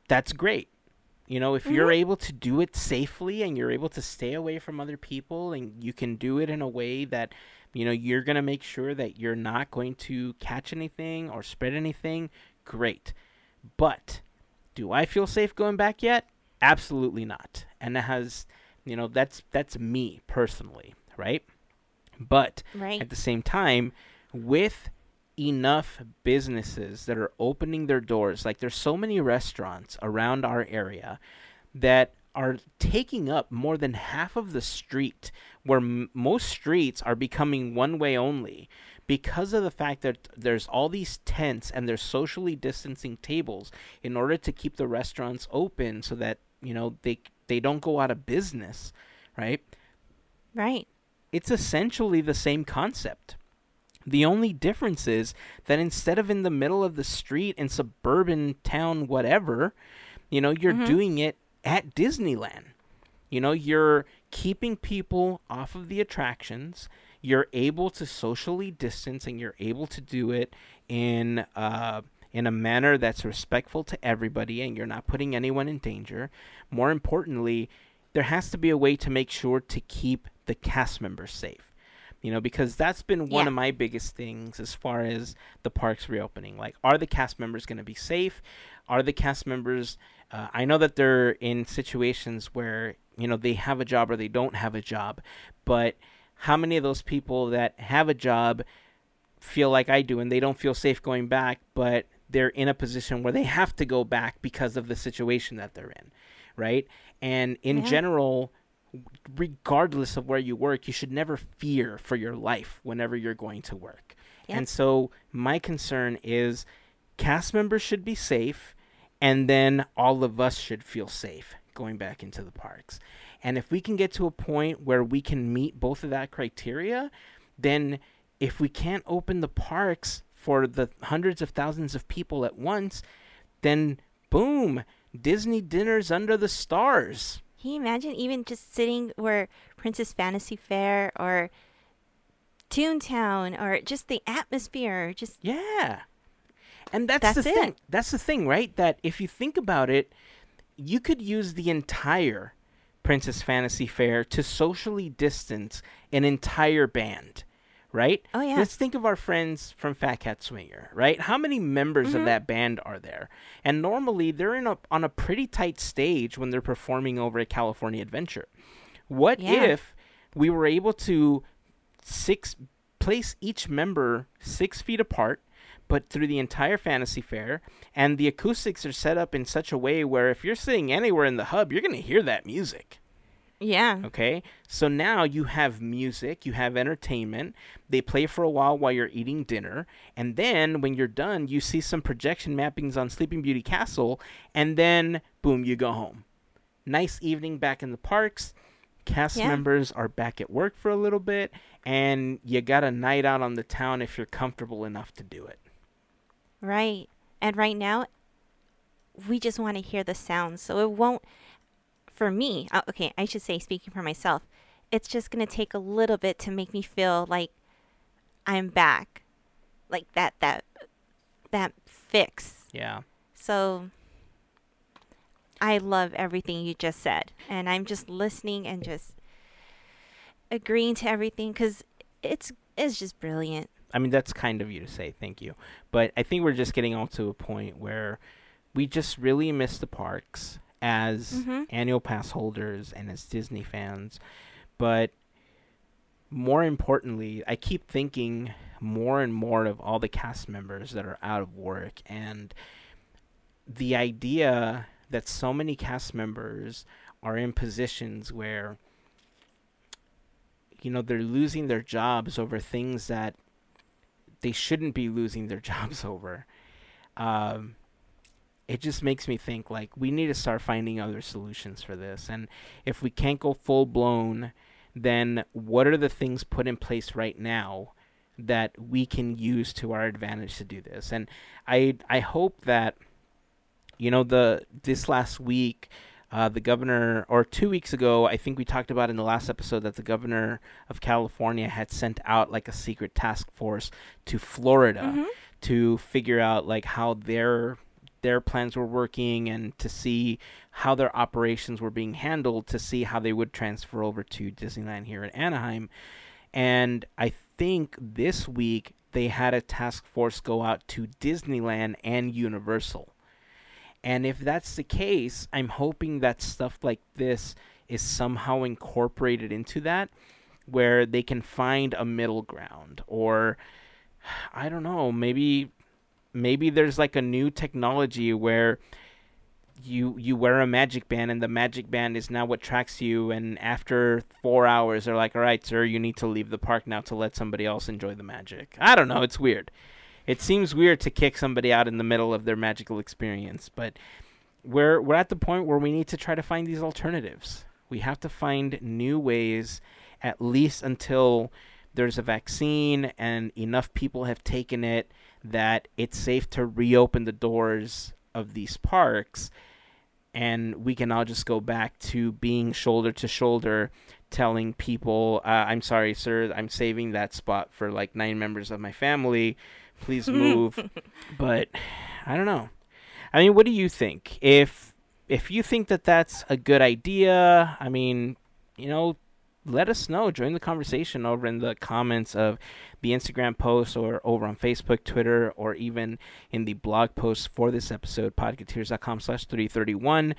that's great. You know, if you're able to do it safely and you're able to stay away from other people and you can do it in a way that, you know, you're going to make sure that you're not going to catch anything or spread anything, great. But do I feel safe going back yet? Absolutely not. And that has, you know, that's me personally, right? But at the same time, with enough businesses that are opening their doors, like, there's so many restaurants around our area that are taking up more than half of the street, where most streets are becoming one way only, because of the fact that there's all these tents and there's socially distancing tables in order to keep the restaurants open so that, you know, they don't go out of business, right? Right. It's essentially the same concept. The only difference is that instead of in the middle of the street in suburban town, whatever, you know, you're doing it at Disneyland. You know, you're keeping people off of the attractions. You're able to socially distance, and you're able to do it in a manner that's respectful to everybody, and you're not putting anyone in danger. More importantly, there has to be a way to make sure to keep the cast members safe, you know, because that's been one of my biggest things as far as the parks reopening. Like, are the cast members going to be safe? Are the cast members I know that they're in situations where, you know, they have a job or they don't have a job, but how many of those people that have a job feel like I do and they don't feel safe going back, but they're in a position where they have to go back because of the situation that they're in, right? And in general, regardless of where you work, you should never fear for your life whenever you're going to work. Yep. And so my concern is cast members should be safe, and then all of us should feel safe going back into the parks. And if we can get to a point where we can meet both of that criteria, then if we can't open the parks for the hundreds of thousands of people at once, then boom, Disney dinners under the stars. Can you imagine even just sitting where Princess Fantasy Fair or Toontown, or just the atmosphere? Just And that's the thing. That's the thing, right? That if you think about it, you could use the entire Princess Fantasy Fair to socially distance an entire band, right? Oh, yeah. Let's think of our friends from Fat Cat Swinger, right? How many members of that band are there? And normally they're in on a pretty tight stage when they're performing over at California Adventure. What if we were able to place each member 6 feet apart, but through the entire Fantasy Fair, and the acoustics are set up in such a way where if you're sitting anywhere in the hub, you're going to hear that music. Yeah. Okay? So now you have music, you have entertainment, they play for a while you're eating dinner, and then when you're done, you see some projection mappings on Sleeping Beauty Castle, and then, boom, you go home. Nice evening back in the parks. Cast members are back at work for a little bit, and you got a night out on the town if you're comfortable enough to do it. Right. And right now, we just want to hear the sounds. So it won't, for me, okay, I should say, speaking for myself, it's just going to take a little bit to make me feel like I'm back. Like that fix. Yeah. So I love everything you just said. And I'm just listening and just agreeing to everything because it's just brilliant. I mean, that's kind of you to say, thank you. But I think we're just getting all to a point where we just really miss the parks as annual pass holders and as Disney fans. But more importantly, I keep thinking more and more of all the cast members that are out of work. And the idea that so many cast members are in positions where, you know, they're losing their jobs over things that they shouldn't be losing their jobs over. It just makes me think, like, we need to start finding other solutions for this. And if we can't go full-blown, then what are the things put in place right now that we can use to our advantage to do this? And I hope that, you know, this last week, the governor, or 2 weeks ago, I think we talked about in the last episode that the governor of California had sent out like a secret task force to Florida to figure out like how their plans were working and to see how their operations were being handled, to see how they would transfer over to Disneyland here in Anaheim. And I think this week they had a task force go out to Disneyland and Universal. And if that's the case, I'm hoping that stuff like this is somehow incorporated into that, where they can find a middle ground. Or, I don't know, maybe there's like a new technology where you wear a Magic Band, and the Magic Band is now what tracks you, and after 4 hours, they're like, all right, sir, you need to leave the park now to let somebody else enjoy the magic. I don't know, it's weird. It seems weird to kick somebody out in the middle of their magical experience, but we're at the point where we need to try to find these alternatives. We have to find new ways, at least until there's a vaccine and enough people have taken it that it's safe to reopen the doors of these parks, and we can all just go back to being shoulder to shoulder, telling people, I'm sorry, sir, I'm saving that spot for like 9 members of my family. Please move. But I don't know. I mean, what do you think? If you think that that's a good idea, I mean, you know, let us know. Join the conversation over in the comments of the Instagram post or over on Facebook, Twitter, or even in the blog post for this episode, podketeers.com/331.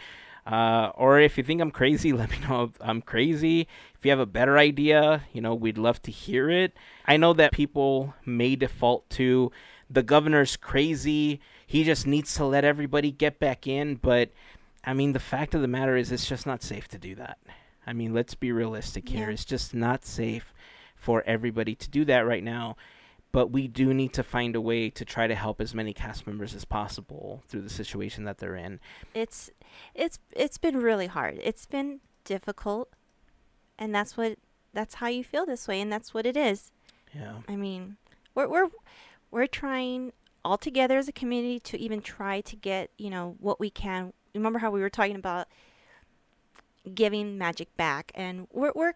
Or if you think I'm crazy, let me know if I'm crazy. If you have a better idea, you know, we'd love to hear it. I know that people may default to the governor's crazy. He just needs to let everybody get back in. But, I mean, the fact of the matter is it's just not safe to do that. I mean, let's be realistic here. Yeah. It's just not safe for everybody to do that right now. But we do need to find a way to try to help as many cast members as possible through the situation that they're in. It's been really hard. It's been difficult, and that's how you feel this way, and that's what it is. Yeah. I mean, we're trying all together as a community to even try to get, you know, what we can. Remember how we were talking about giving magic back, and we're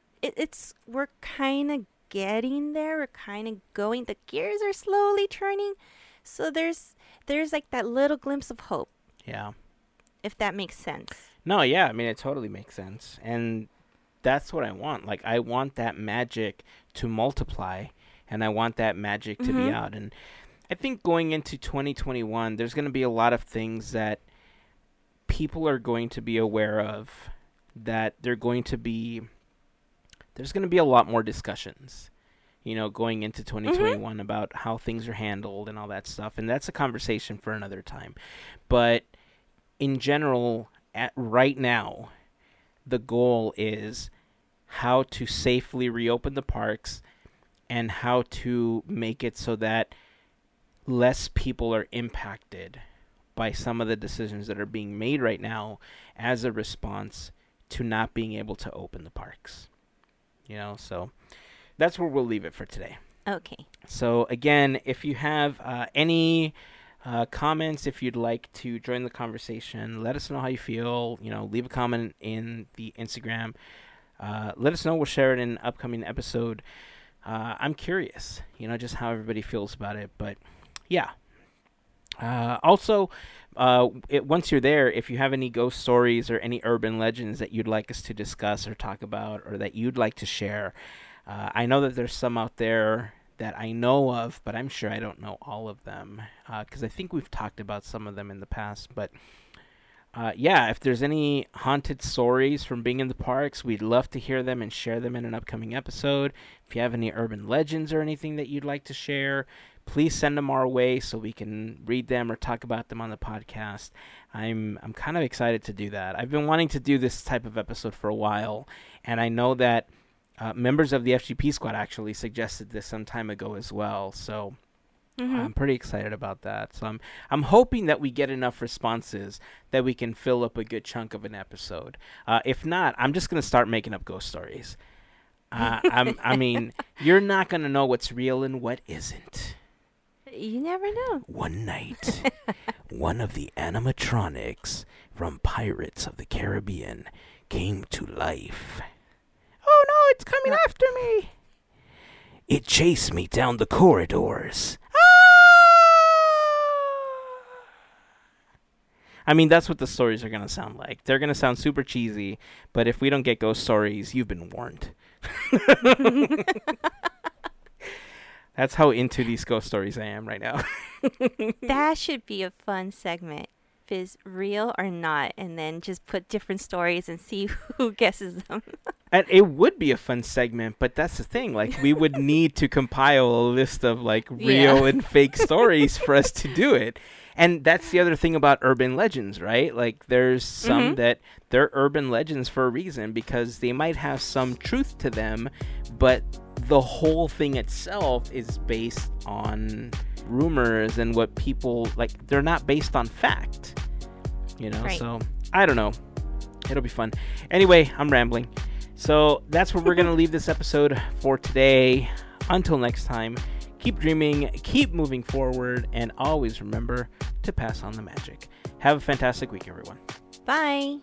kind of getting there. We're kind of going. The gears are slowly turning, so there's like that little glimpse of hope. Yeah, if that makes sense. No, yeah, I mean, it totally makes sense. And that's what I want. Like, I want that magic to multiply, and I want that magic to be out. And I think going into 2021, there's going to be a lot of things that people are going to be aware of, that they're going to be, there's going to be a lot more discussions, you know, going into 2021 about how things are handled and all that stuff. And that's a conversation for another time. But in general, right now, the goal is how to safely reopen the parks and how to make it so that less people are impacted by some of the decisions that are being made right now as a response to not being able to open the parks. You know, so that's where we'll leave it for today. Okay. So, again, if you have any comments, if you'd like to join the conversation, let us know how you feel. You know, leave a comment in the Instagram. Let us know. We'll share it in an upcoming episode. I'm curious, you know, just how everybody feels about it. But, yeah. Also, once you're there, if you have any ghost stories or any urban legends that you'd like us to discuss or talk about or that you'd like to share, I know that there's some out there that I know of, but I'm sure I don't know all of them because I think we've talked about some of them in the past. But yeah, if there's any haunted stories from being in the parks, we'd love to hear them and share them in an upcoming episode. If you have any urban legends or anything that you'd like to share, please send them our way so we can read them or talk about them on the podcast. I'm kind of excited to do that. I've been wanting to do this type of episode for a while, and I know that members of the FGP Squad actually suggested this some time ago as well, so I'm pretty excited about that. So I'm hoping that we get enough responses that we can fill up a good chunk of an episode. If not, I'm just gonna start making up ghost stories. I mean, you're not gonna know what's real and what isn't. You never know. One night, one of the animatronics from Pirates of the Caribbean came to life. Oh, no, it's coming after me. It chased me down the corridors. I mean, that's what the stories are going to sound like. They're going to sound super cheesy, but if we don't get ghost stories, you've been warned. That's how into these ghost stories I am right now. That should be a fun segment. Is real or not, and then just put different stories and see who guesses them. And it would be a fun segment, but that's the thing, like, we would need to compile a list of like real and fake stories for us to do it. And that's the other thing about urban legends, right? Like, there's some that they're urban legends for a reason, because they might have some truth to them, but the whole thing itself is based on rumors and what people like. They're not based on fact, you know? Right. So I don't know. It'll be fun. Anyway, I'm rambling. So that's where we're going to leave this episode for today. Until next time, keep dreaming, keep moving forward, and always remember to pass on the magic. Have a fantastic week, everyone. Bye.